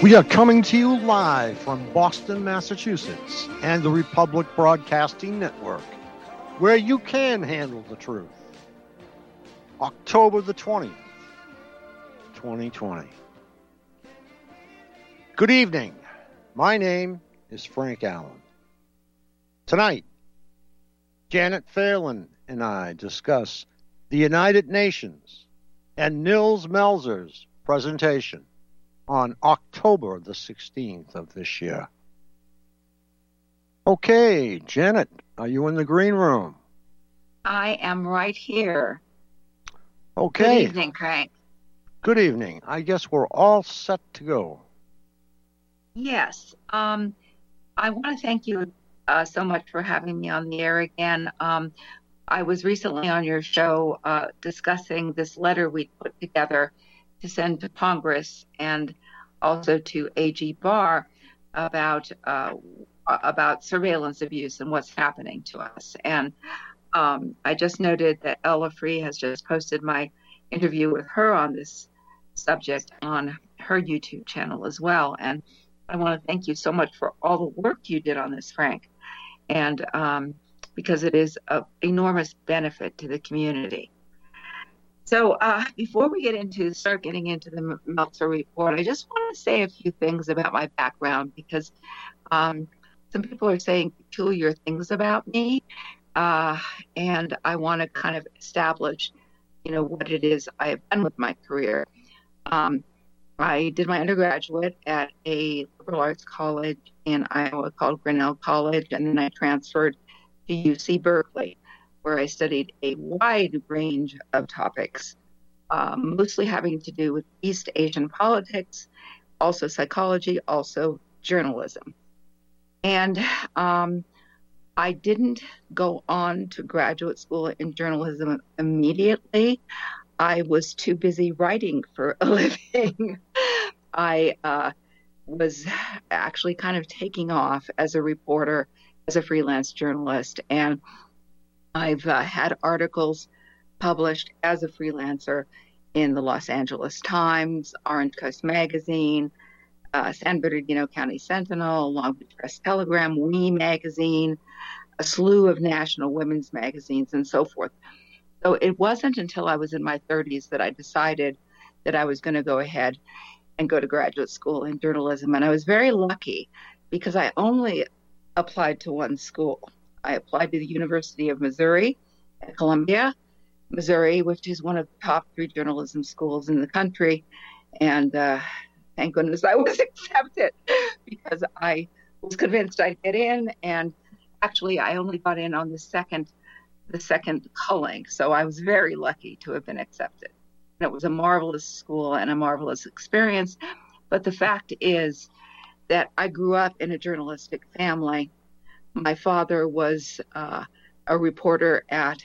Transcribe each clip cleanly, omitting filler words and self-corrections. We are coming to you live from Boston, Massachusetts, and the Republic Broadcasting Network, where you can handle the truth. October the 20th, 2020. Good evening. My name is Frank Allen. Tonight, Janet Phelan and I discuss the United Nations and Nils Melzer's presentation on October the 16th of this year. Okay, Janet, are you in the green room? I am right here. Okay. Good evening, Craig. Good evening. I guess we're all set to go. Yes. I want to thank you so much for having me on the air again. I was recently on your show discussing this letter we put together to send to Congress and also to AG Barr about surveillance abuse and what's happening to us. And I just noted that Ella Free has just posted my interview with her on this subject on her YouTube channel as well. And I want to thank you so much for all the work you did on this, Frank, and because it is of enormous benefit to the community. So before we start getting into the Meltzer report, I just want to say a few things about my background, because some people are saying peculiar things about me, and I want to kind of establish, what it is I have done with my career. I did my undergraduate at a liberal arts college in Iowa called Grinnell College, and then I transferred to UC Berkeley, where I studied a wide range of topics, mostly having to do with East Asian politics, also psychology, also journalism. And I didn't go on to graduate school in journalism immediately. I was too busy writing for a living. I was actually kind of taking off as a reporter, as a freelance journalist, and I've had articles published as a freelancer in the Los Angeles Times, Orange Coast Magazine, San Bernardino County Sentinel, Long Beach Press Telegram, WE Magazine, a slew of national women's magazines, and so forth. So it wasn't until I was in my 30s that I decided that I was going to go ahead and go to graduate school in journalism. And I was very lucky because I only applied to one school. I applied to the University of Missouri at Columbia, Missouri, which is one of the top three journalism schools in the country. And thank goodness I was accepted, because I was convinced I'd get in. And actually, I only got in on the second culling. So I was very lucky to have been accepted. And it was a marvelous school and a marvelous experience. But the fact is that I grew up in a journalistic family. My father was a reporter at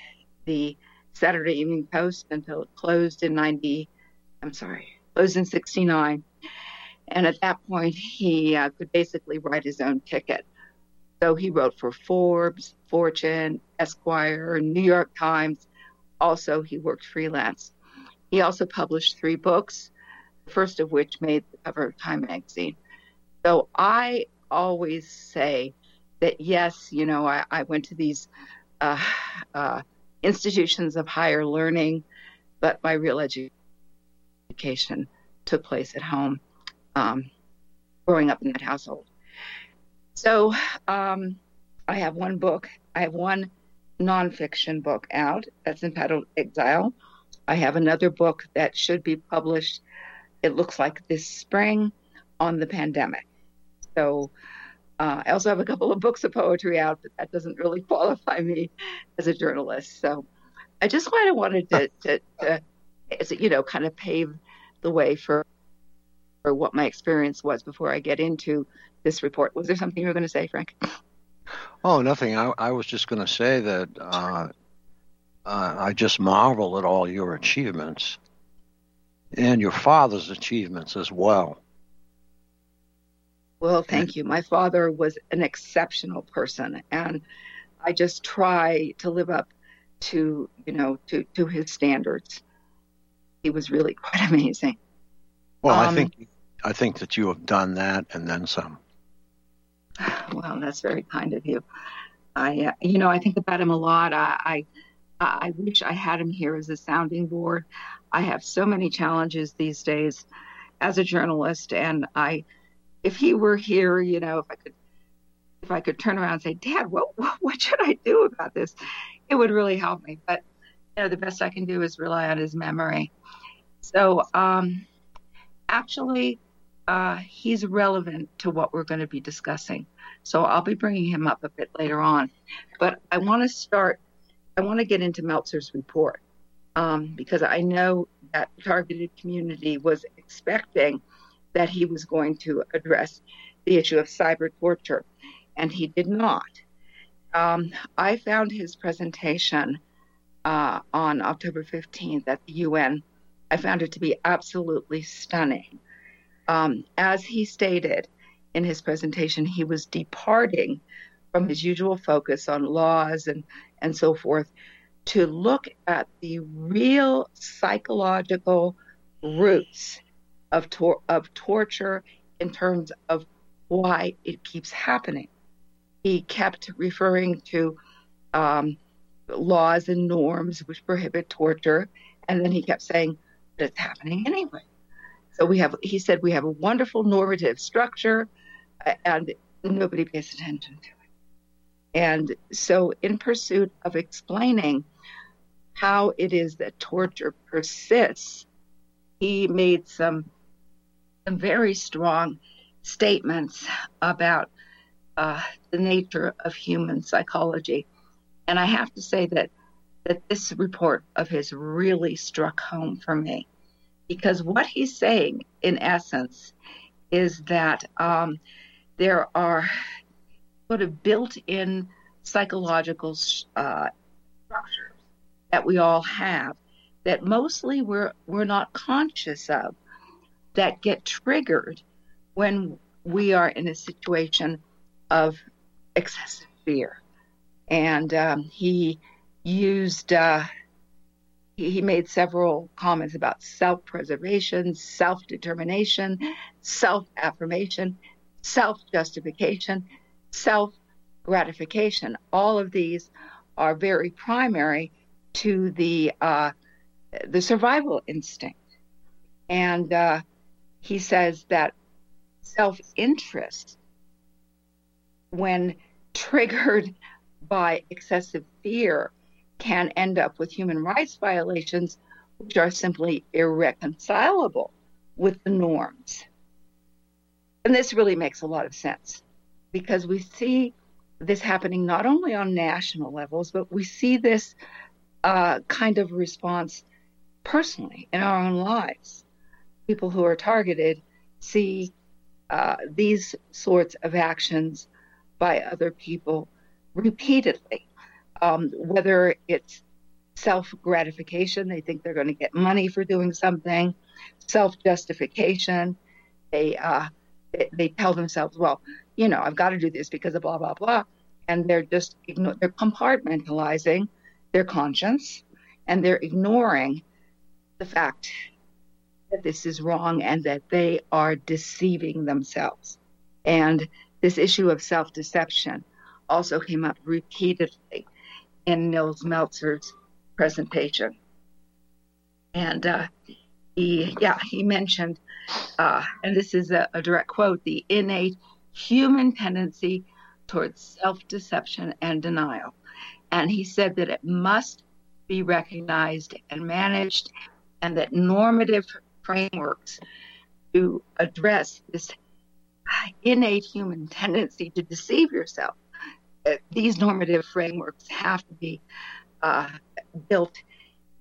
the Saturday Evening Post until it closed in '69. And at that point, he could basically write his own ticket. So he wrote for Forbes, Fortune, Esquire, New York Times. Also, he worked freelance. He also published three books, the first of which made the cover of Time Magazine. So I always say that, yes, I went to these institutions of higher learning, but my real education took place at home, growing up in that household. So I have one book. I have one nonfiction book out that's entitled Exile. I have another book that should be published, it looks like this spring, on the pandemic. So I also have a couple of books of poetry out, but that doesn't really qualify me as a journalist. So I just kind of wanted to kind of pave the way for what my experience was before I get into this report. Was there something you were going to say, Frank? Oh, nothing. I was just going to say that I just marvel at all your achievements and your father's achievements as well. Well, thank you. My father was an exceptional person, and I just try to live up to, to his standards. He was really quite amazing. Well, I think I think that you have done that and then some. Well, that's very kind of you. I think about him a lot. I wish I had him here as a sounding board. I have so many challenges these days as a journalist, and if he were here, if I could turn around and say, Dad, what should I do about this? It would really help me. But the best I can do is rely on his memory. So he's relevant to what we're going to be discussing. So I'll be bringing him up a bit later on. But I want to get into Meltzer's report because I know that targeted community was expecting that he was going to address the issue of cyber torture, and he did not. I found his presentation on October 15th at the UN. I found it to be absolutely stunning. As he stated in his presentation, he was departing from his usual focus on laws and so forth to look at the real psychological roots of torture in terms of why it keeps happening. He kept referring to laws and norms which prohibit torture, and then he kept saying that it's happening anyway. So he said we have a wonderful normative structure, and nobody pays attention to it. And so in pursuit of explaining how it is that torture persists, he made some very strong statements about the nature of human psychology. And I have to say that this report of his really struck home for me, because what he's saying, in essence, is that there are sort of built-in psychological structures that we all have that mostly we're not conscious of, that get triggered when we are in a situation of excessive fear. And he made several comments about self-preservation, self-determination, self-affirmation, self-justification, self-gratification. All of these are very primary to the survival instinct. And he says that self-interest, when triggered by excessive fear, can end up with human rights violations, which are simply irreconcilable with the norms. And this really makes a lot of sense, because we see this happening not only on national levels, but we see this kind of response personally in our own lives. People who are targeted see these sorts of actions by other people repeatedly, whether it's self-gratification, they think they're going to get money for doing something, self-justification, they tell themselves, well, I've got to do this because of blah, blah, blah, and they're just they're compartmentalizing their conscience, and they're ignoring the fact that this is wrong and that they are deceiving themselves. And this issue of self-deception also came up repeatedly in Nils Meltzer's presentation. And he mentioned, and this is a direct quote, the innate human tendency towards self-deception and denial. And he said that it must be recognized and managed, and that normative frameworks to address this innate human tendency to deceive yourself, these normative frameworks have to be built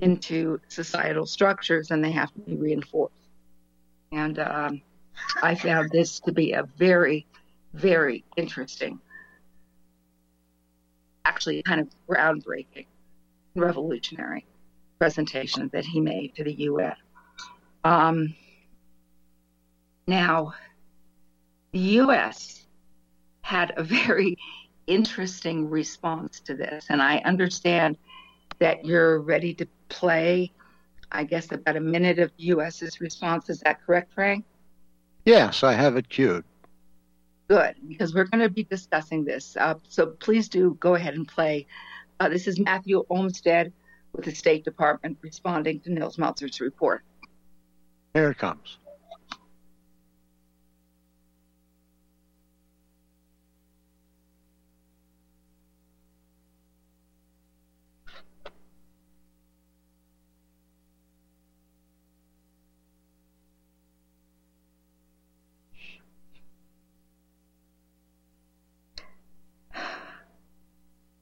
into societal structures, and they have to be reinforced. And I found this to be a very, very interesting, actually kind of groundbreaking, revolutionary presentation that he made to the UN. Now, the U.S. had a very interesting response to this, and I understand that you're ready to play, I guess, about a minute of the U.S.'s response. Is that correct, Frank? Yes, I have it queued. Good, because we're going to be discussing this. So please do go ahead and play. This is Matthew Olmsted with the State Department responding to Nils Melzer's report. Here it comes.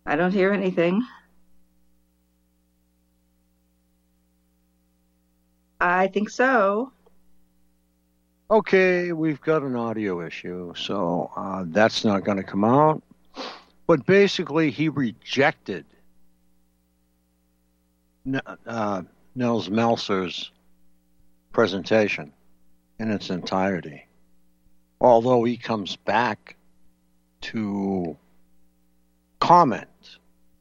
I don't hear anything. I think so. Okay, we've got an audio issue, so that's not going to come out. But basically, he rejected Nils Melzer's presentation in its entirety. Although he comes back to comment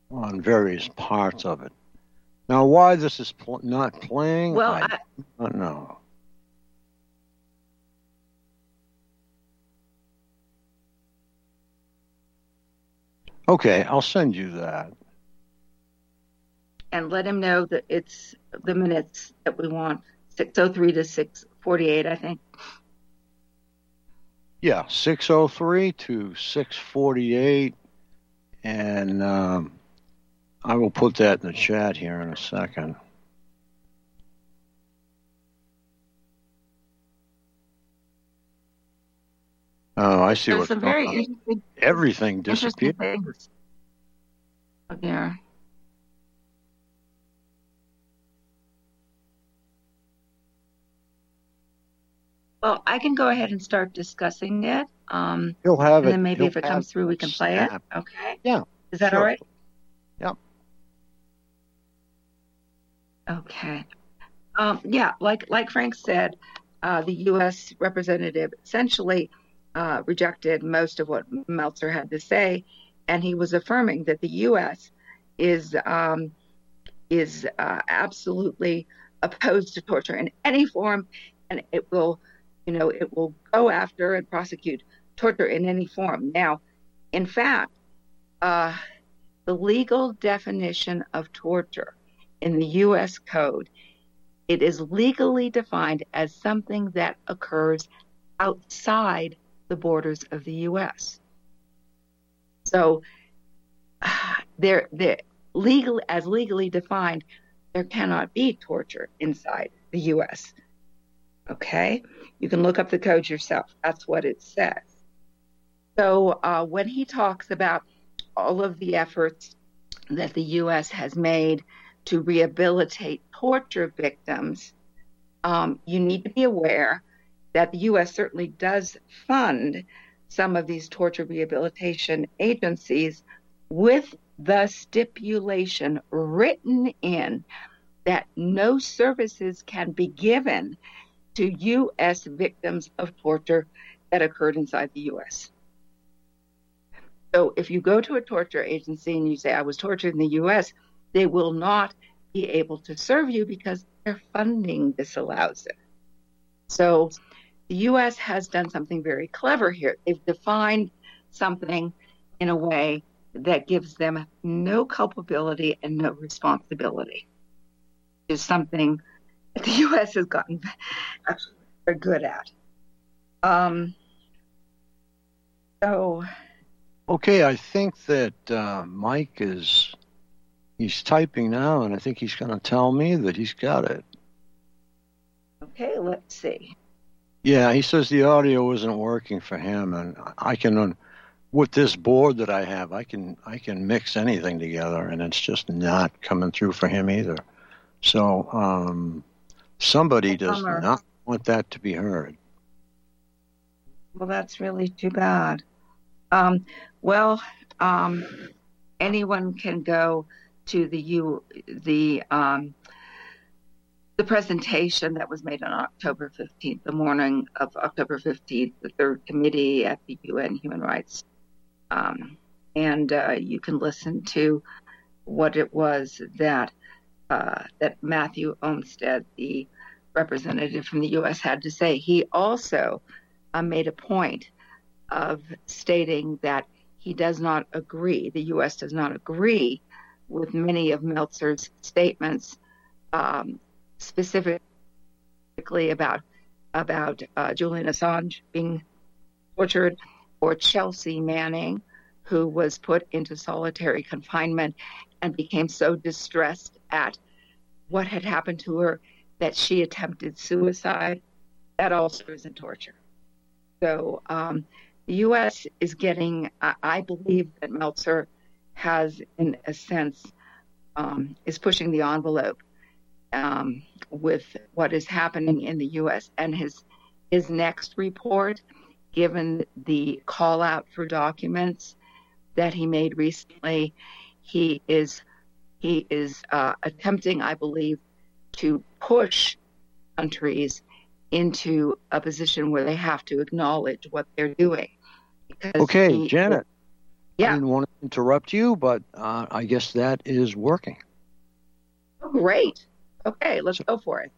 on various parts of it. Now, why this is not playing, well, I don't know. Okay, I'll send you that. And let him know that it's the minutes that we want, 6:03 to 6:48, I think. Yeah, 6:03 to 6:48. And I will put that in the chat here in a second. Oh, I see. There's what's some going very on. Interesting, everything disappeared. Things out there. Well, I can go ahead and start discussing it. You'll have and it. Then maybe if it comes through, we can play it. Okay. Yeah. Is that all right? Yeah. Okay. Yeah. Like Frank said, the U.S. representative essentially rejected most of what Meltzer had to say, and he was affirming that the U.S. is absolutely opposed to torture in any form, and it will. You know, it will go after and prosecute torture in any form. Now, in fact, the legal definition of torture in the U.S. Code, it is legally defined as something that occurs outside the borders of the U.S. So, they're legal as legally defined. There cannot be torture inside the U.S. Okay, you can look up the code yourself. That's what it says. So when he talks about all of the efforts that the U.S. has made to rehabilitate torture victims, you need to be aware that the U.S. certainly does fund some of these torture rehabilitation agencies with the stipulation written in that no services can be given to U.S. victims of torture that occurred inside the U.S. So if you go to a torture agency and you say, I was tortured in the U.S., they will not be able to serve you because their funding disallows it. So the U.S. has done something very clever here. They've defined something in a way that gives them no culpability and no responsibility. It's something the U.S. has gotten very good at. Okay, I think that Mike he's typing now, and I think he's going to tell me that he's got it. Okay, let's see. Yeah, he says the audio isn't working for him, and I can, with this board that I have, I can mix anything together, and it's just not coming through for him either. So, somebody does not want that to be heard. Well, that's really too bad. Anyone can go to the presentation that was made on October 15th, the morning of October 15th, the third committee at the UN Human Rights. And you can listen to what it was that Matthew Olmsted, the representative from the U.S., had to say. He also made a point of stating that he does not agree, the U.S. does not agree with many of Meltzer's statements, specifically about Julian Assange being tortured, or Chelsea Manning, who was put into solitary confinement and became so distressed at what had happened to her that she attempted suicide. That also isn't torture. So the U.S. is getting, I believe that Meltzer has, in a sense, is pushing the envelope with what is happening in the U.S. And his next report, given the call out for documents that he made recently, he is attempting, I believe, to push countries into a position where they have to acknowledge what they're doing. Okay, Janet. Yeah. I didn't want to interrupt you, but I guess that is working. Oh, great. Okay, let's go for it.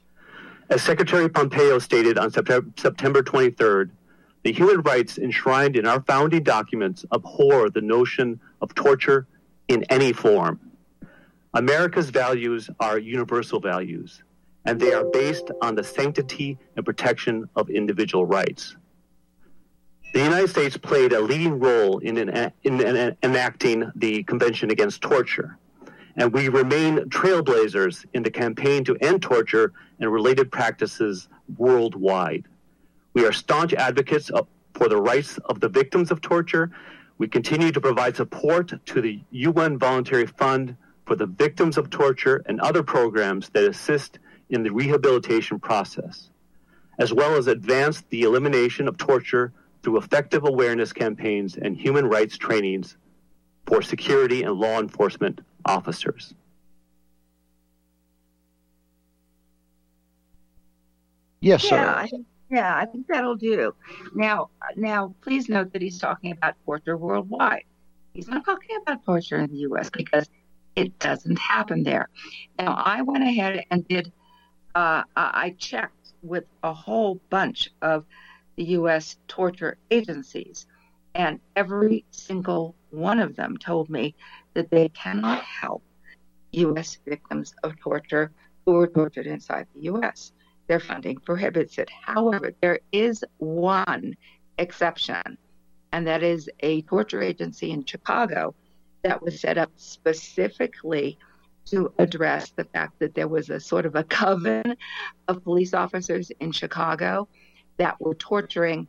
As Secretary Pompeo stated on September 23rd, the human rights enshrined in our founding documents abhor the notion of torture in any form. America's values are universal values, and they are based on the sanctity and protection of individual rights. The United States played a leading role in enacting the Convention Against Torture, and we remain trailblazers in the campaign to end torture and related practices worldwide. We are staunch advocates for the rights of the victims of torture. We continue to provide support to the UN Voluntary Fund for the Victims of Torture and other programs that assist in the rehabilitation process, as well as advance the elimination of torture through effective awareness campaigns and human rights trainings for security and law enforcement officers. Yes, sir. Yeah, I think that'll do. Now, please note that he's talking about torture worldwide. He's not talking about torture in the U.S. because it doesn't happen there. Now, I went ahead and I checked with a whole bunch of the U.S. torture agencies, and every single one of them told me that they cannot help U.S. victims of torture who were tortured inside the U.S. Their funding prohibits it. However, there is one exception, and that is a torture agency in Chicago that was set up specifically to address the fact that there was a sort of a coven of police officers in Chicago that were torturing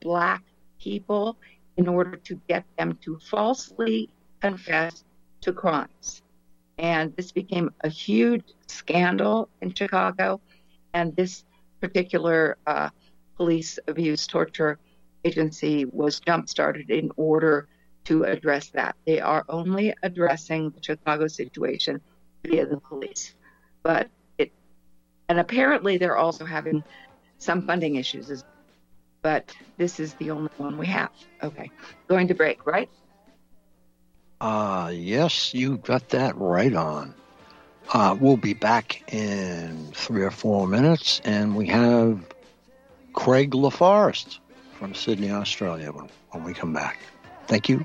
black people in order to get them to falsely confess to crimes. And this became a huge scandal in Chicago. And this particular police abuse torture agency was jump-started in order to address that. They are only addressing the Chicago situation via the police. But and apparently they're also having some funding issues as well. But this is the only one we have. Okay, going to break, right? Yes, you got that right on. We'll be back in 3 or 4 minutes, and we have Craig LaForest from Sydney, Australia, when we come back. Thank you.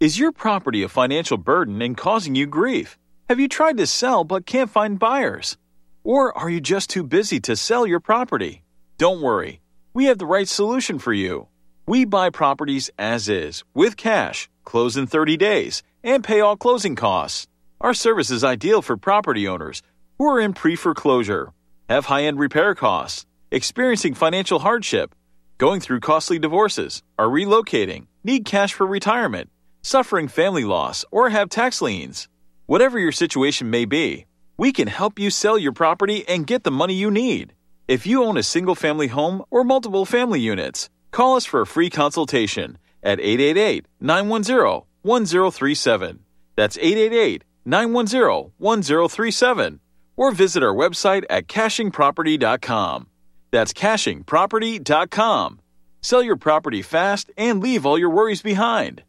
Is your property a financial burden and causing you grief? Have you tried to sell but can't find buyers? Or are you just too busy to sell your property? Don't worry. We have the right solution for you. We buy properties as is, with cash, close in 30 days, and pay all closing costs. Our service is ideal for property owners who are in pre-foreclosure, have high-end repair costs, experiencing financial hardship, going through costly divorces, are relocating, need cash for retirement, suffering family loss, or have tax liens. Whatever your situation may be, we can help you sell your property and get the money you need. If you own a single-family home or multiple family units, call us for a free consultation at 888-910-1037. That's 888-910-1037. Or visit our website at cashingproperty.com. That's cashingproperty.com. Sell your property fast and leave all your worries behind.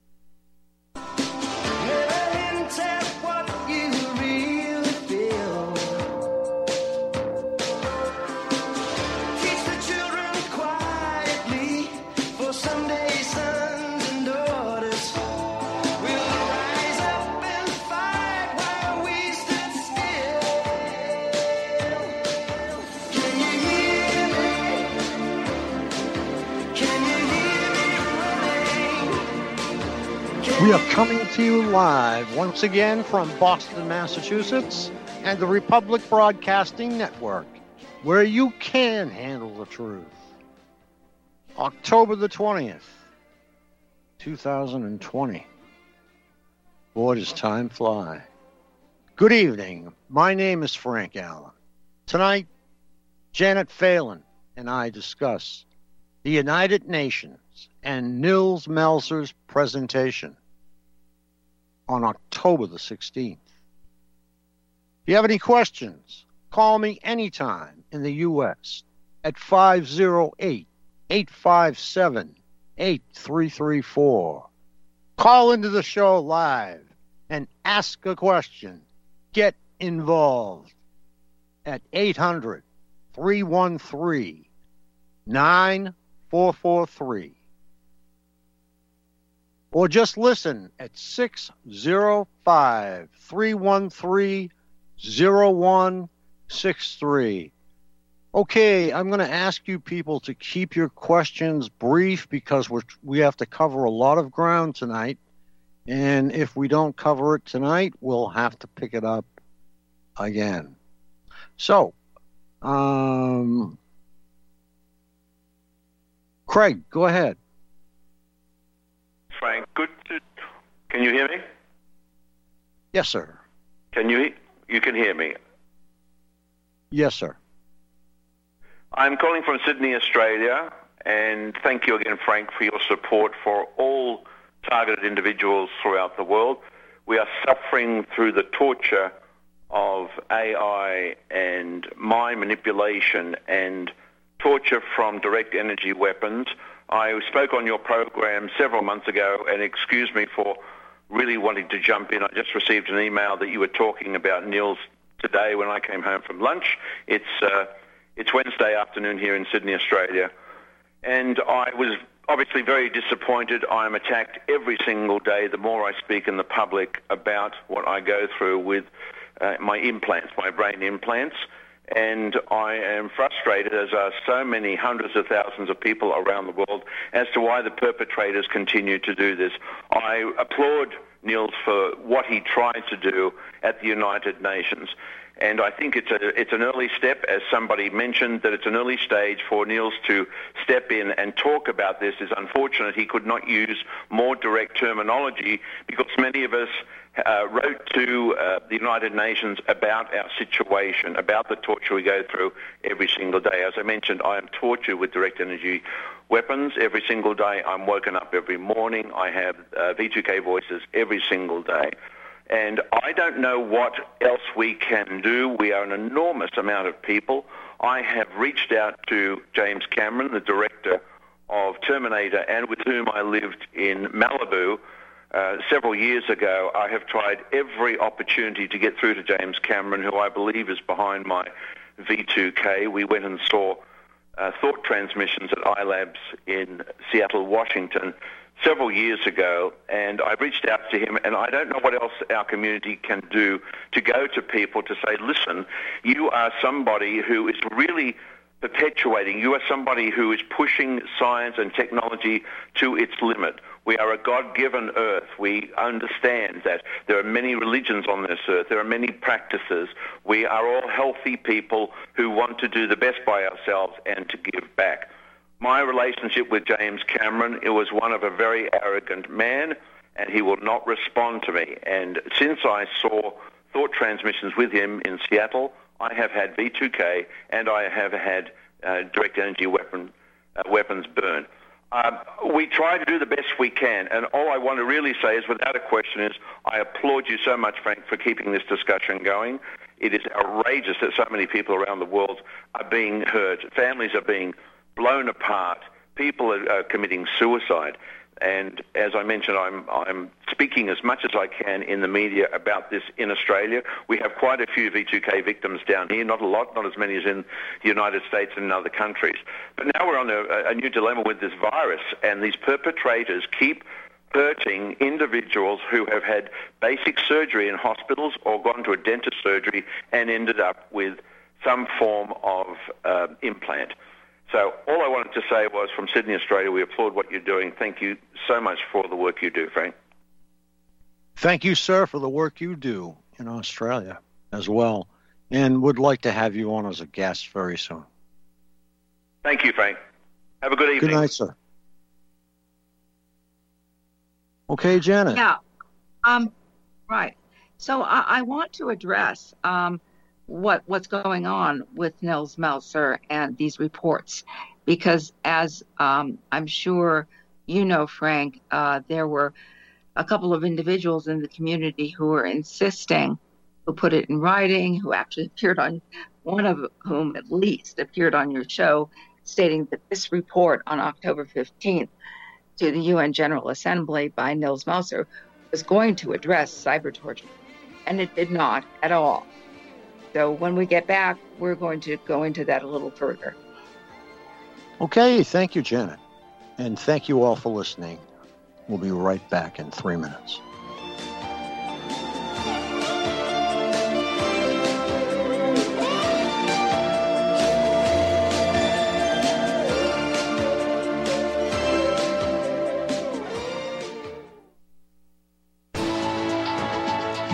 We are coming to you live once again from Boston, Massachusetts, and the Republic Broadcasting Network, where you can handle the truth. October the 20th, 2020. Boy, does time fly. Good evening. My name is Frank Allen. Tonight, Janet Phelan and I discuss the United Nations and Nils Melzer's presentation on October the 16th. If you have any questions, call me anytime in the U.S. at 508-857-8334. Call into the show live and ask a question. Get involved at 800-313-9443. Or just listen at 605-313-0163. Okay, I'm going to ask you people to keep your questions brief because we have to cover a lot of ground tonight. And if we don't cover it tonight, we'll have to pick it up again. So, Craig, go ahead. Frank, good. Can you hear me? Yes, sir. Can you can hear me? Yes, sir. I'm calling from Sydney, Australia, and thank you again, Frank, for your support for all targeted individuals throughout the world. We are suffering through the torture of AI and mind manipulation and torture from direct energy weapons. I spoke on your program several months ago, and excuse me for really wanting to jump in. I just received an email that you were talking about Nils today when I came home from lunch. It's It's Wednesday afternoon here in Sydney, Australia, and I was obviously very disappointed. I am attacked every single day the more I speak in the public about what I go through with my implants, my brain implants, and I am frustrated, as are so many hundreds of thousands of people around the world, as to why the perpetrators continue to do this. I applaud Nils for what he tried to do at the United Nations. And I think it's an early step, as somebody mentioned, that it's an early stage for Nils to step in and talk about this. It's unfortunate he could not use more direct terminology, because many of us wrote to the United Nations about our situation, about the torture we go through every single day. As I mentioned, I am tortured with direct energy weapons every single day. I'm woken up every morning. I have V2K voices every single day. And I don't know what else we can do. We are an enormous amount of people. I have reached out to James Cameron, the director of Terminator, and with whom I lived in Malibu several years ago. I have tried every opportunity to get through to James Cameron, who I believe is behind my V2K. We went and saw Thought Transmissions at iLabs in Seattle, Washington, several years ago, and I've reached out to him, and I don't know what else our community can do to go to people to say, listen, you are somebody who is really perpetuating, you are somebody who is pushing science and technology to its limit. We are a God-given earth. We understand that there are many religions on this earth. There are many practices. We are all healthy people who want to do the best by ourselves and to give back. My relationship with James Cameron, it was one of a very arrogant man, and he will not respond to me. And since I saw Thought Transmissions with him in Seattle, I have had V2K and I have had direct energy weapons burn. We try to do the best we can, and all I want to really say is, without a question, is I applaud you so much, Frank, for keeping this discussion going. It is outrageous that so many people around the world are being hurt. Families are being blown apart. People are committing suicide. And as I mentioned, I'm speaking as much as I can in the media about this in Australia. We have quite a few V2K victims down here, not a lot, not as many as in the United States and in other countries. But now we're on a new dilemma with this virus, and these perpetrators keep hurting individuals who have had basic surgery in hospitals or gone to a dentist surgery and ended up with some form of implant. So all I wanted to say was, from Sydney, Australia, we applaud what you're doing. Thank you so much for the work you do, Frank. Thank you, sir, for the work you do in Australia as well, and would like to have you on as a guest very soon. Thank you, Frank. Have a good evening. Good night, sir. Okay, Janet. Yeah, right. So I want to address what's going on with Nils Melzer and these reports, because as I'm sure you know, Frank, there were a couple of individuals in the community who were insisting, who put it in writing, who actually appeared on, one of whom at least appeared on your show, stating that this report on October 15th to the UN General Assembly by Nils Melzer was going to address cyber torture, and it did not at all. So when we get back, we're going to go into that a little further. Okay, thank you, Janet. And thank you all for listening. We'll be right back in 3 minutes.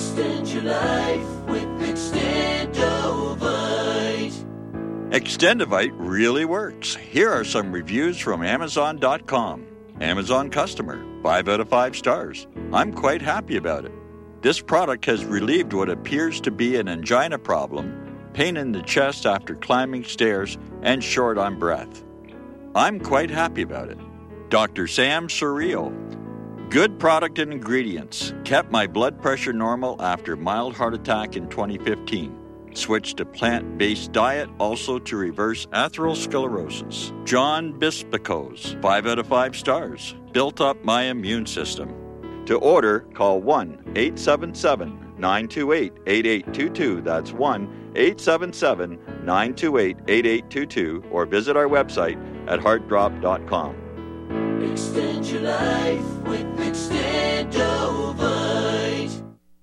Extend your life with Extendovite. Extendovite really works. Here are some reviews from Amazon.com. Amazon customer, 5 out of 5 stars. I'm quite happy about it. This product has relieved what appears to be an angina problem, pain in the chest after climbing stairs, and short on breath. I'm quite happy about it. Dr. Sam Surreal. Good product and ingredients. Kept my blood pressure normal after mild heart attack in 2015. Switched to plant-based diet, also to reverse atherosclerosis. John Bispicos, 5 out of 5 stars. Built up my immune system. To order, call 1-877-928-8822. That's 1-877-928-8822. Or visit our website at heartdrop.com. Extend your life with Extendovite.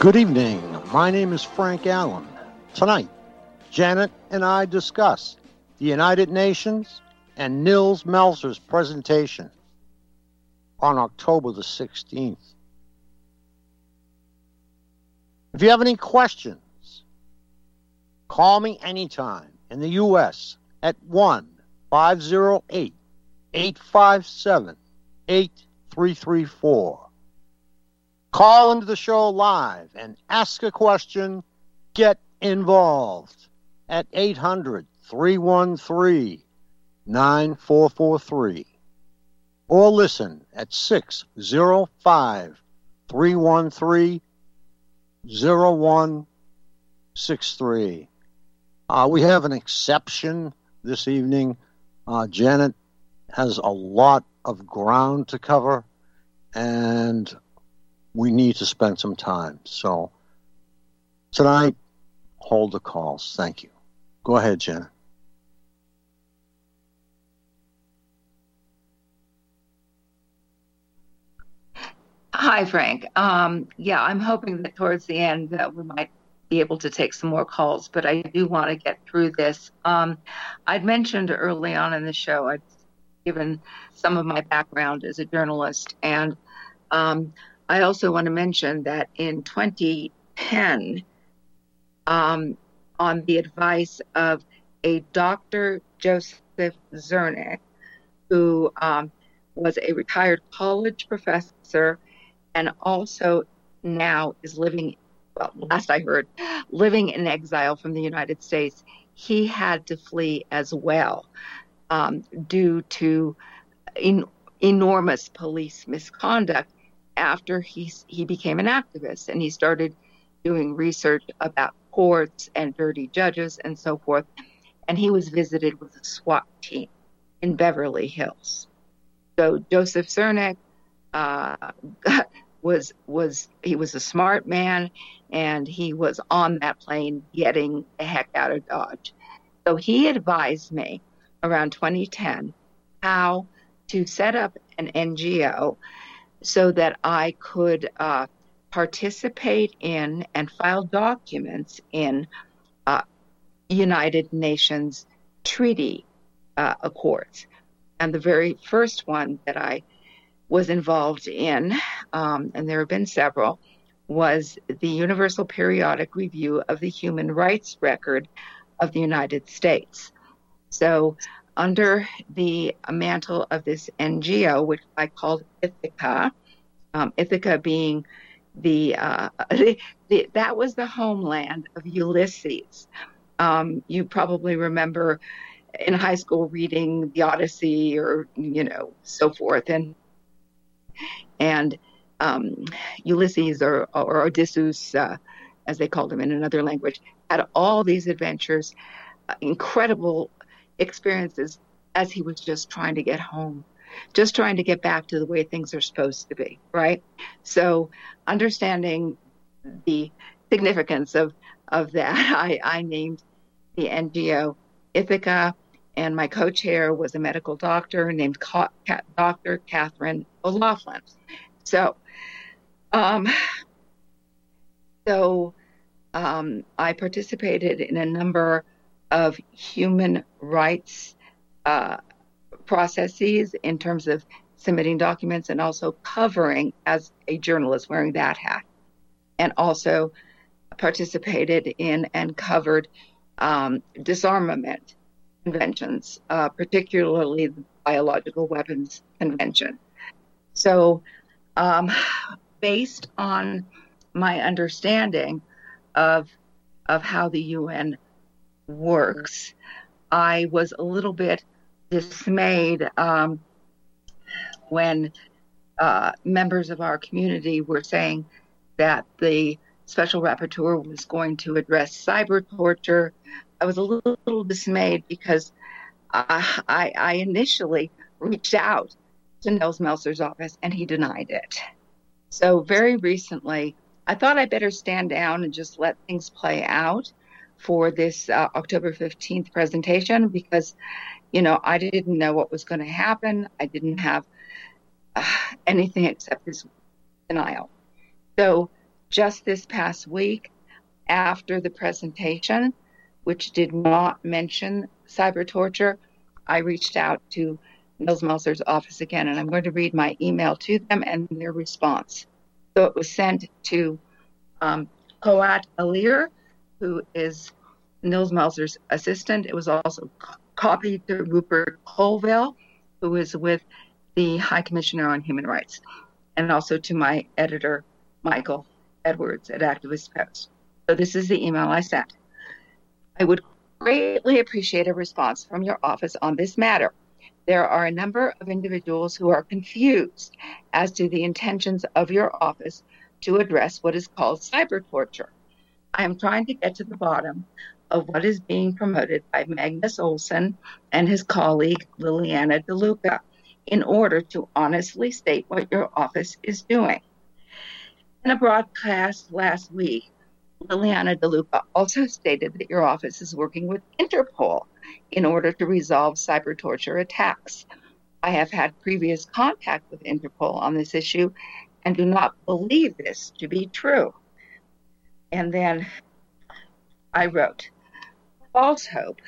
Good evening. My name is Frank Allen. Tonight, Janet and I discuss the United Nations and Nils Melzer's presentation on October the 16th. If you have any questions, call me anytime in the U.S. at 1-508-857-8334. Call into the show live and ask a question. Get involved at 800-313-9443 or listen at 605-313-0163. We have an exception this evening. Janet has a lot of ground to cover, and we need to spend some time. So tonight, hold the calls. Thank you. Go ahead, Jenna. Hi, Frank. I'm hoping that towards the end that we might be able to take some more calls, but I do want to get through this. I'd mentioned early on in the show, I'd given some of my background as a journalist, and I also want to mention that in 2010, on the advice of a Dr. Joseph Zernik, who was a retired college professor and also now is living, well, last I heard, living in exile from the United States, he had to flee as well due to enormous police misconduct. After he became an activist and he started doing research about courts and dirty judges and so forth. and he was visited with a SWAT team in Beverly Hills. So Joseph Zernik was a smart man, and he was on that plane getting the heck out of Dodge. So he advised me around 2010 how to set up an NGO so that I could participate in and file documents in United Nations treaty accords. And the very first one that I was involved in, and there have been several, was the Universal Periodic Review of the Human Rights Record of the United States. So under the mantle of this NGO, which I called Ithaca, Ithaca being that was the homeland of Ulysses. You probably remember in high school reading the Odyssey or, so forth. And Ulysses or Odysseus, as they called him in another language, had all these adventures, incredible experiences as he was just trying to get home, just trying to get back to the way things are supposed to be, right? So understanding the significance of that, I named the NGO Ithaca, and my co-chair was a medical doctor named Dr. Catherine O'Laughlin. So I participated in a number of human rights processes in terms of submitting documents and also covering as a journalist, wearing that hat, and also participated in and covered disarmament conventions, particularly the Biological Weapons Convention. So based on my understanding of how the UN works, I was a little bit dismayed when members of our community were saying that the Special Rapporteur was going to address cyber torture. I was a little dismayed because I initially reached out to Nils Melzer's office and he denied it. So very recently, I thought I better stand down and just let things play out for this October 15th presentation because, I didn't know what was going to happen. I didn't have anything except this denial. So just this past week, after the presentation, which did not mention cyber torture, I reached out to Nils Melzer's office again, and I'm going to read my email to them and their response. So it was sent to Coat Alir, who is Nils Melzer's assistant. It was also copied to Rupert Colville, who is with the High Commissioner on Human Rights, and also to my editor, Michael Edwards at Activist Post. So this is the email I sent. I would greatly appreciate a response from your office on this matter. There are a number of individuals who are confused as to the intentions of your office to address what is called cyber torture. I am trying to get to the bottom of what is being promoted by Magnus Olsen and his colleague Liliana DeLuca in order to honestly state what your office is doing. In a broadcast last week, Liliana DeLuca also stated that your office is working with Interpol in order to resolve cyber torture attacks. I have had previous contact with Interpol on this issue and do not believe this to be true. And then I wrote, false hope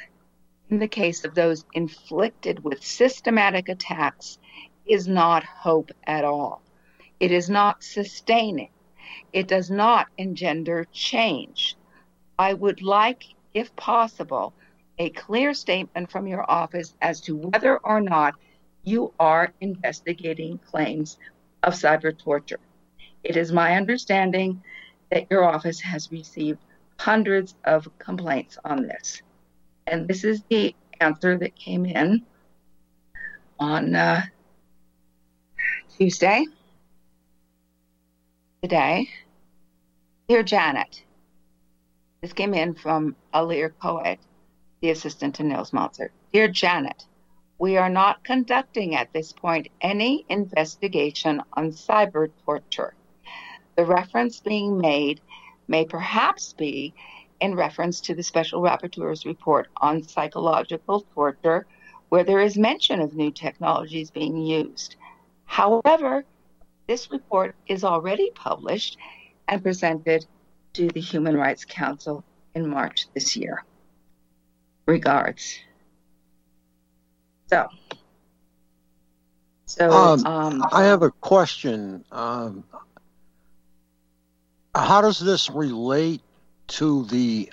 in the case of those inflicted with systematic attacks is not hope at all. It is not sustaining. It does not engender change. I would like, if possible, a clear statement from your office as to whether or not you are investigating claims of cyber torture. It is my understanding that your office has received hundreds of complaints on this. And this is the answer that came in on Tuesday. Today, dear Janet, this came in from Alir Coet the assistant to Nils Melzer. Dear Janet, we are not conducting at this point any investigation on cyber torture. The reference being made may perhaps be in reference to the Special Rapporteur's report on psychological torture, where there is mention of new technologies being used. However, this report is already published and presented to the Human Rights Council in March this year. Regards. So I have a question. How does this relate to the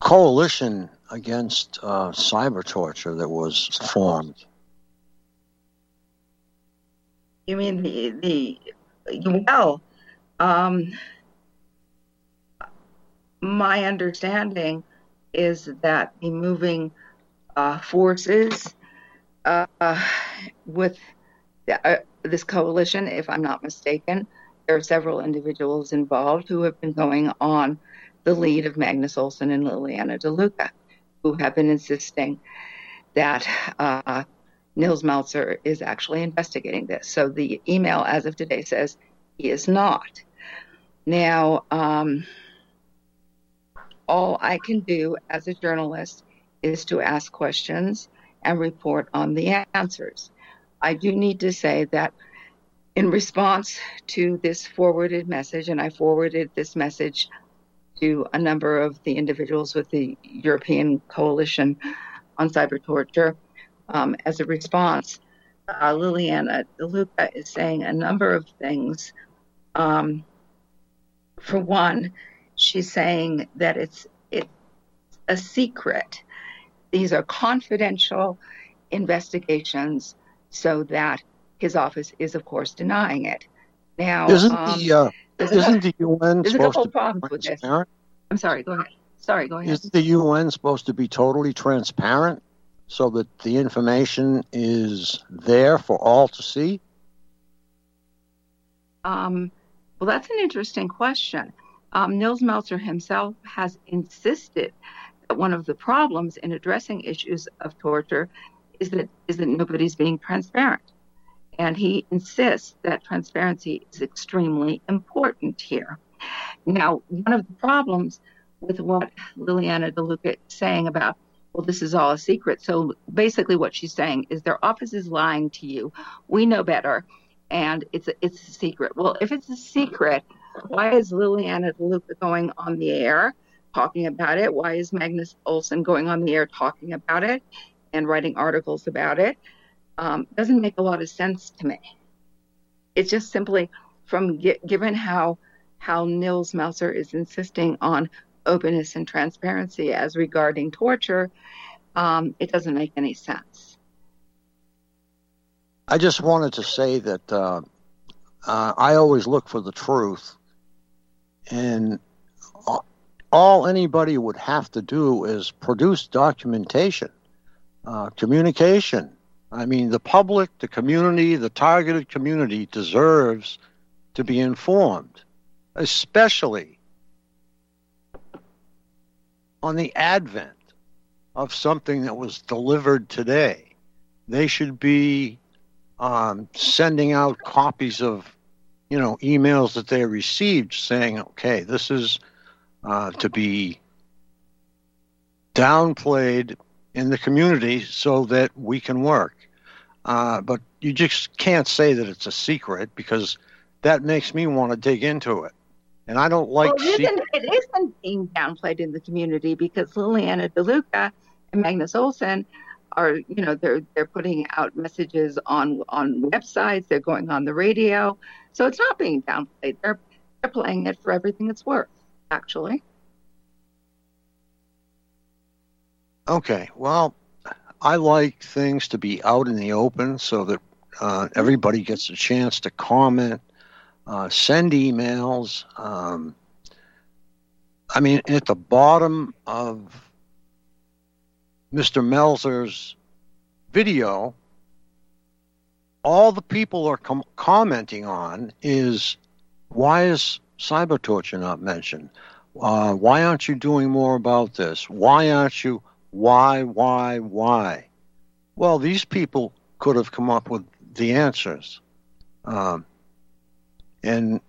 coalition against cyber torture that was formed? You mean my understanding is that the moving forces with this coalition, if I'm not mistaken, there are several individuals involved who have been going on the lead of Magnus Olsen and Liliana DeLuca, who have been insisting that Nils Melzer is actually investigating this. So the email as of today says he is not. Now, all I can do as a journalist is to ask questions and report on the answers. I do need to say that in response to this forwarded message, and I forwarded this message to a number of the individuals with the European Coalition on Cyber Torture, as a response, Liliana DeLuca is saying a number of things. For one, she's saying that it's a secret. These are confidential investigations, so that his office is, of course, denying it. Now, isn't the UN supposed to be transparent? There's a couple problems with this. I'm sorry, go ahead. Isn't the UN supposed to be totally transparent so that the information is there for all to see? Well, that's an interesting question. Nils Melzer himself has insisted that one of the problems in addressing issues of torture is that nobody's being transparent. And he insists that transparency is extremely important here. Now, one of the problems with what Liliana DeLuca is saying about, well, this is all a secret. So basically what she's saying is their office is lying to you. We know better. And it's a secret. Well, if it's a secret, why is Liliana DeLuca going on the air talking about it? Why is Magnus Olsen going on the air talking about it and writing articles about it? Doesn't make a lot of sense to me. It's just simply given how Nils Melzer is insisting on openness and transparency as regarding torture, it doesn't make any sense. I just wanted to say that I always look for the truth, and all anybody would have to do is produce documentation, communication. I mean, the public, the community, the targeted community deserves to be informed, especially on the advent of something that was delivered today. They should be sending out copies of, emails that they received saying, okay, this is to be downplayed in the community so that we can work. But you just can't say that it's a secret, because that makes me want to dig into it. And I don't like... Well, it isn't being downplayed in the community, because Liliana DeLuca and Magnus Olsen are, they're putting out messages on websites, they're going on the radio. So it's not being downplayed. They're playing it for everything it's worth, actually. Okay, well, I like things to be out in the open so that everybody gets a chance to comment, send emails. At the bottom of Mr. Melzer's video, all the people are commenting on is, why is cyber torture not mentioned? Why aren't you doing more about this? Why aren't you? Why? Well, these people could have come up with the answers. And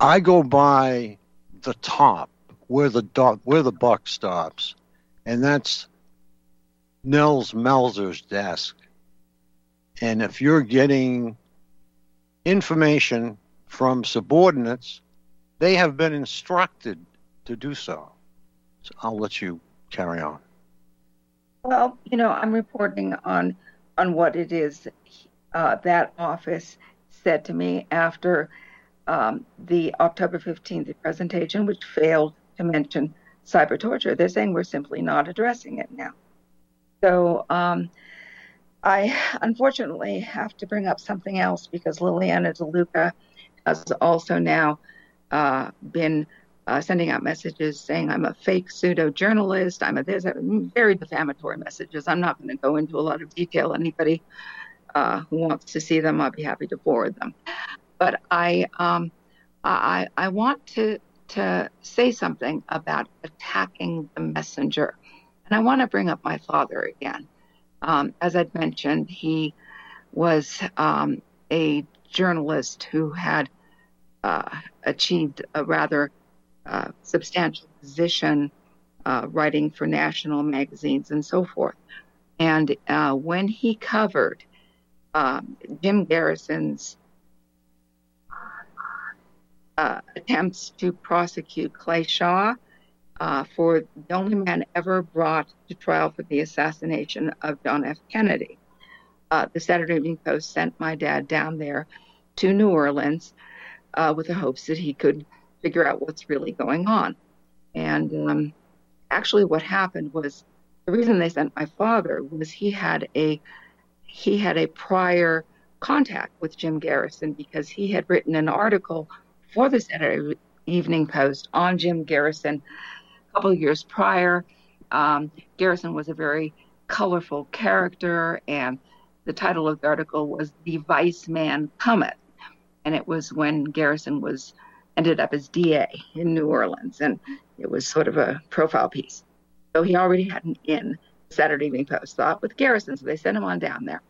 I go by the top, where the buck stops, and that's Nils Melzer's desk. And if you're getting information from subordinates, they have been instructed to do so. So I'll let you carry on. Well, you know, I'm reporting on what it is that office said to me after the October 15th presentation, which failed to mention cyber torture. They're saying we're simply not addressing it now. So I unfortunately have to bring up something else, because Liliana DeLuca has also now been sending out messages saying I'm a fake pseudo journalist. There's very defamatory messages. I'm not going to go into a lot of detail. Anybody who wants to see them, I'll be happy to forward them. But I want to say something about attacking the messenger, and I want to bring up my father again. As I'd mentioned, he was a journalist who had achieved a rather substantial position writing for national magazines and so forth. And when he covered Jim Garrison's attempts to prosecute Clay Shaw for the only man ever brought to trial for the assassination of John F. Kennedy, the Saturday Evening Post sent my dad down there to New Orleans with the hopes that he could figure out what's really going on. And actually what happened was, the reason they sent my father was he had a prior contact with Jim Garrison, because he had written an article for the Saturday Evening Post on Jim Garrison a couple of years prior. Garrison was a very colorful character, and the title of the article was "The Vice Man Cometh," and it was when Garrison ended up as DA in New Orleans, and it was sort of a profile piece. So he already had an in Saturday Evening Post thought with Garrison, so they sent him on down there.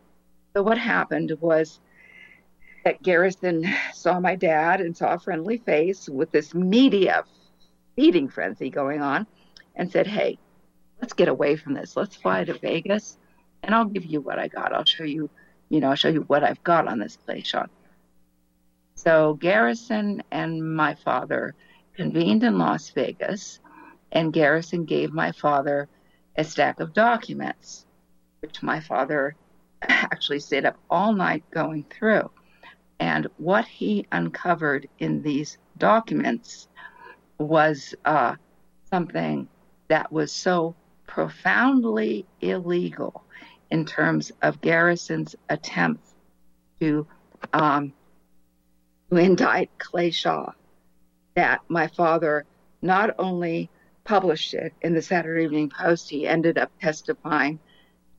So what happened was that Garrison saw my dad and saw a friendly face with this media feeding frenzy going on, and said, "Hey, let's get away from this. Let's fly to Vegas, and I'll give you what I got. I'll show you, I'll show you what I've got on this play, Sean." So Garrison and my father convened in Las Vegas, and Garrison gave my father a stack of documents, which my father actually stayed up all night going through. And what he uncovered in these documents was something that was so profoundly illegal in terms of Garrison's attempts to indict Clay Shaw, that my father not only published it in the Saturday Evening Post, he ended up testifying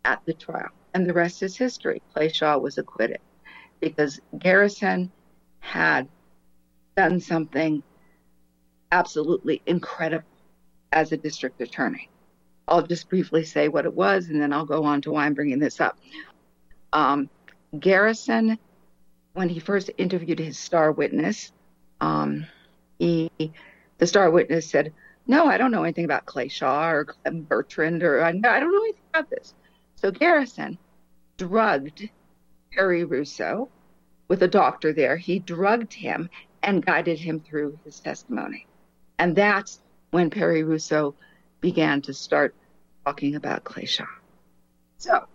at the trial. And the rest is history. Clay Shaw was acquitted, because Garrison had done something absolutely incredible as a district attorney. I'll just briefly say what it was, and then I'll go on to why I'm bringing this up. Garrison, when he first interviewed his star witness, the star witness said, "No, I don't know anything about Clay Shaw or Clem Bertrand, or I don't know anything about this." So Garrison drugged Perry Russo with a doctor there. He drugged him and guided him through his testimony. And that's when Perry Russo began to start talking about Clay Shaw. So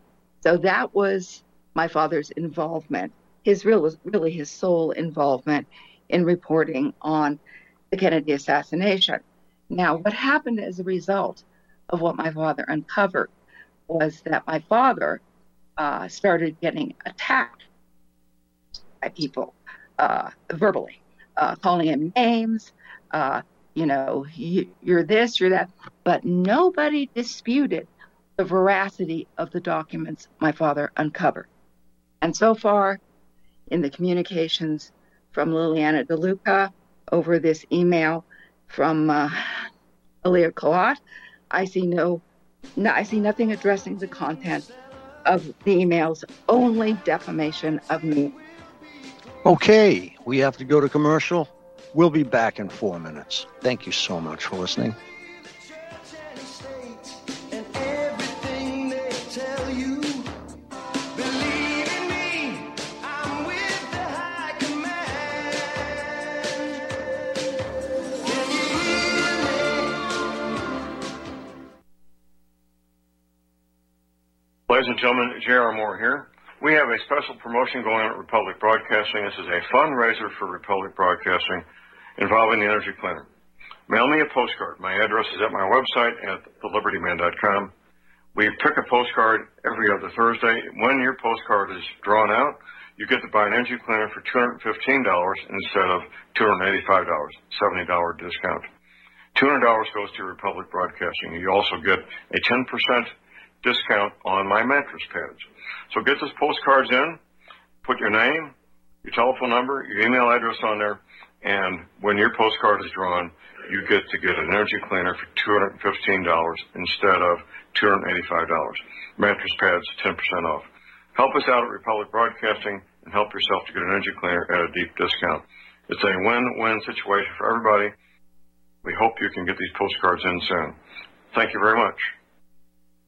that was my father's involvement, really his sole involvement in reporting on the Kennedy assassination. Now, what happened as a result of what my father uncovered was that my father started getting attacked by people verbally, calling him names, you're this, you're that. But nobody disputed the veracity of the documents my father uncovered. And so far, in the communications from Liliana DeLuca over this email from Alir Khalat. I see nothing addressing the content of the emails, only defamation of me. Okay, we have to go to commercial. We'll be back in 4 minutes. Thank you so much for listening. Ladies and gentlemen, J.R. Moore here. We have a special promotion going on at Republic Broadcasting. This is a fundraiser for Republic Broadcasting involving the Energy Cleaner. Mail me a postcard. My address is at my website at thelibertyman.com. We pick a postcard every other Thursday. When your postcard is drawn out, you get to buy an Energy Cleaner for $215 instead of $285, $70 discount. $200 goes to Republic Broadcasting. You also get a 10% discount on my mattress pads. So get those postcards in, put your name, your telephone number, your email address on there, and when your postcard is drawn, you get to get an Energy Cleaner for $215 instead of $285. Mattress pads, 10% off. Help us out at Republic Broadcasting and help yourself to get an Energy Cleaner at a deep discount. It's a win-win situation for everybody. We hope you can get these postcards in soon. Thank you very much.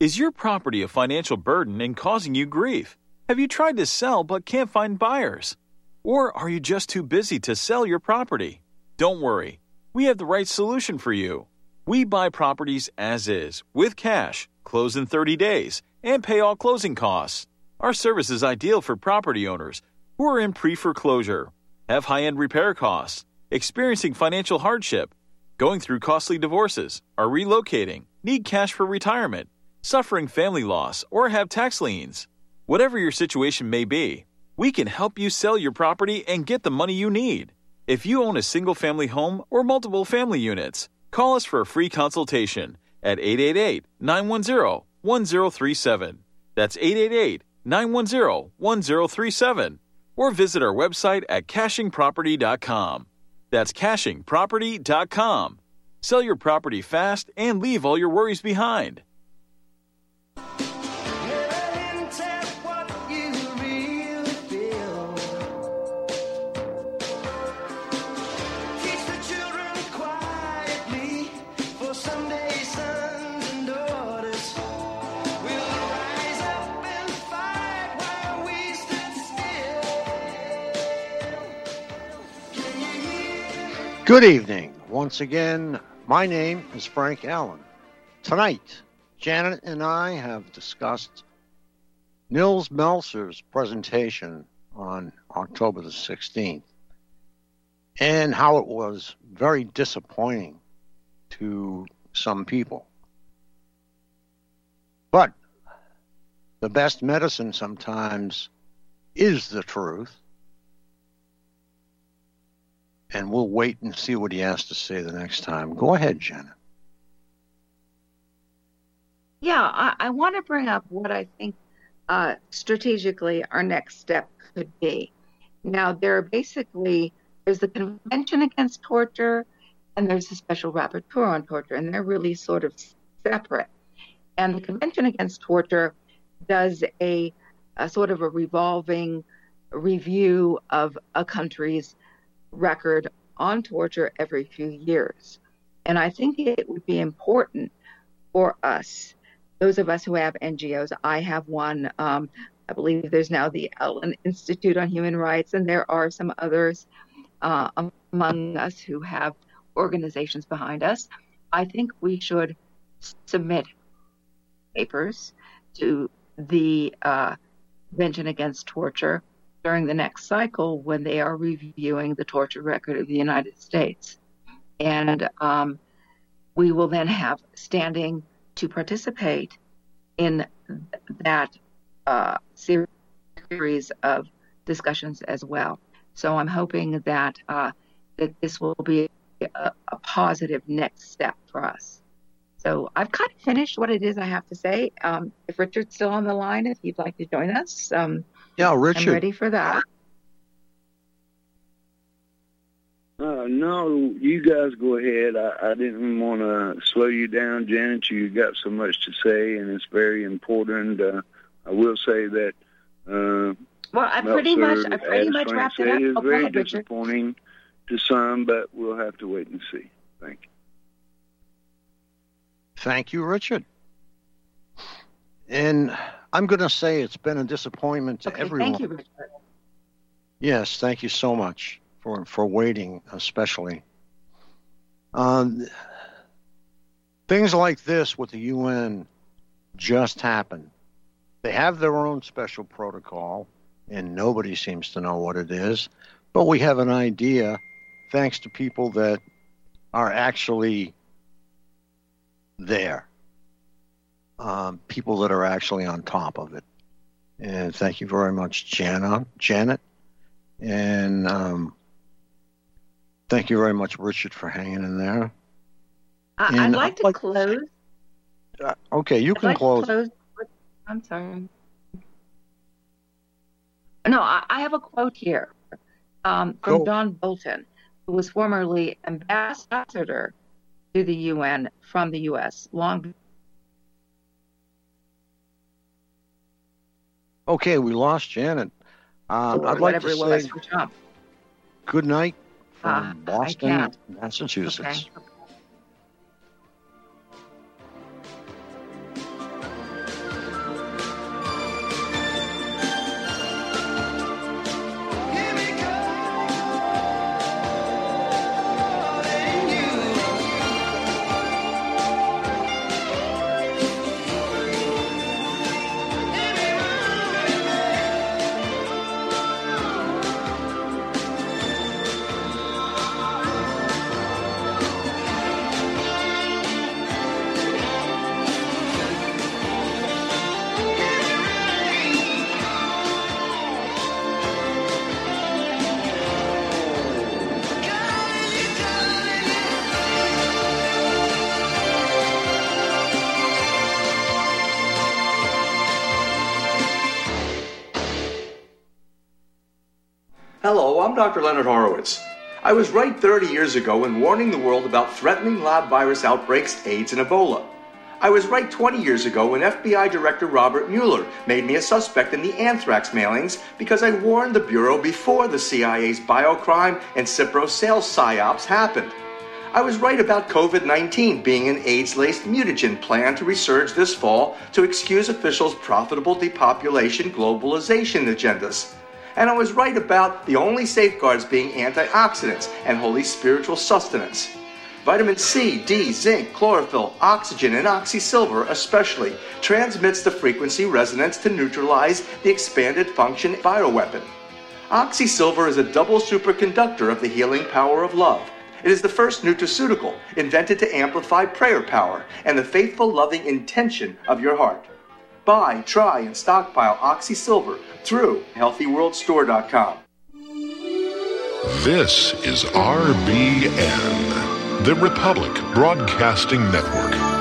Is your property a financial burden and causing you grief? Have you tried to sell but can't find buyers? Or are you just too busy to sell your property? Don't worry. We have the right solution for you. We buy properties as is, with cash, close in 30 days, and pay all closing costs. Our service is ideal for property owners who are in pre-foreclosure, have high-end repair costs, experiencing financial hardship, going through costly divorces, are relocating, need cash for retirement, suffering family loss, or have tax liens. Whatever your situation may be, we can help you sell your property and get the money you need. If you own a single-family home or multiple family units, call us for a free consultation at 888-910-1037. That's 888-910-1037. Or visit our website at cashingproperty.com. That's cashingproperty.com. Sell your property fast and leave all your worries behind. Good evening. Once again, my name is Frank Allen. Tonight, Janet and I have discussed Nils Melzer's presentation on October the 16th and how it was very disappointing to some people. But the best medicine sometimes is the truth. And we'll wait and see what he has to say the next time. Go ahead, Janet. Yeah, I want to bring up what I think strategically our next step could be. Now, there's the Convention Against Torture, and there's the Special Rapporteur on Torture, and they're really sort of separate. And the Convention Against Torture does a sort of a revolving review of a country's record on torture every few years. And I think it would be important for us, those of us who have NGOs. I have one. I believe there's now the Allen Institute on Human Rights, and there are some others among us who have organizations behind us. I think we should submit papers to the Convention Against Torture during the next cycle when they are reviewing the torture record of the United States. And we will then have standing to participate in that series of discussions as well. So I'm hoping that that this will be a positive next step for us. So I've kind of finished what it is I have to say. If Richard's still on the line, if you'd like to join us, yeah, Richard, I'm ready for that. No, you guys go ahead. I didn't want to slow you down, Janet. You got so much to say, and it's very important. I will say that. Well, I pretty much wrapped it up. It's very disappointing to some, but we'll have to wait and see. Thank you. Thank you, Richard. And I'm going to say it's been a disappointment to everyone. Thank you, Richard. Yes, thank you so much for waiting, especially. Things like this with the UN just happen. They have their own special protocol, and nobody seems to know what it is. But we have an idea, thanks to people that are actually there, people that are actually on top of it. And thank you very much, Janet. And thank you very much, Richard, for hanging in there. I'd like to close. Okay, you can close. I'm sorry. No, I have a quote here from John Bolton, who was formerly ambassador to the UN from the U.S. Okay, we lost Janet. I'd like to say good night from Boston, Massachusetts. Okay. Dr. Leonard Horowitz. I was right 30 years ago in warning the world about threatening lab virus outbreaks, AIDS, and Ebola. I was right 20 years ago when FBI Director Robert Mueller made me a suspect in the anthrax mailings because I warned the Bureau before the CIA's biocrime and Cipro sales psyops happened. I was right about COVID-19 being an AIDS-laced mutagen plan to resurge this fall to excuse officials' profitable depopulation globalization agendas. And I was right about the only safeguards being antioxidants and holy spiritual sustenance. Vitamin C, D, zinc, chlorophyll, oxygen, and oxysilver especially transmits the frequency resonance to neutralize the expanded function bioweapon. Oxysilver is a double superconductor of the healing power of love. It is the first nutraceutical invented to amplify prayer power and the faithful loving intention of your heart. Buy, try, and stockpile OxySilver through HealthyWorldStore.com. This is RBN, the Republic Broadcasting Network.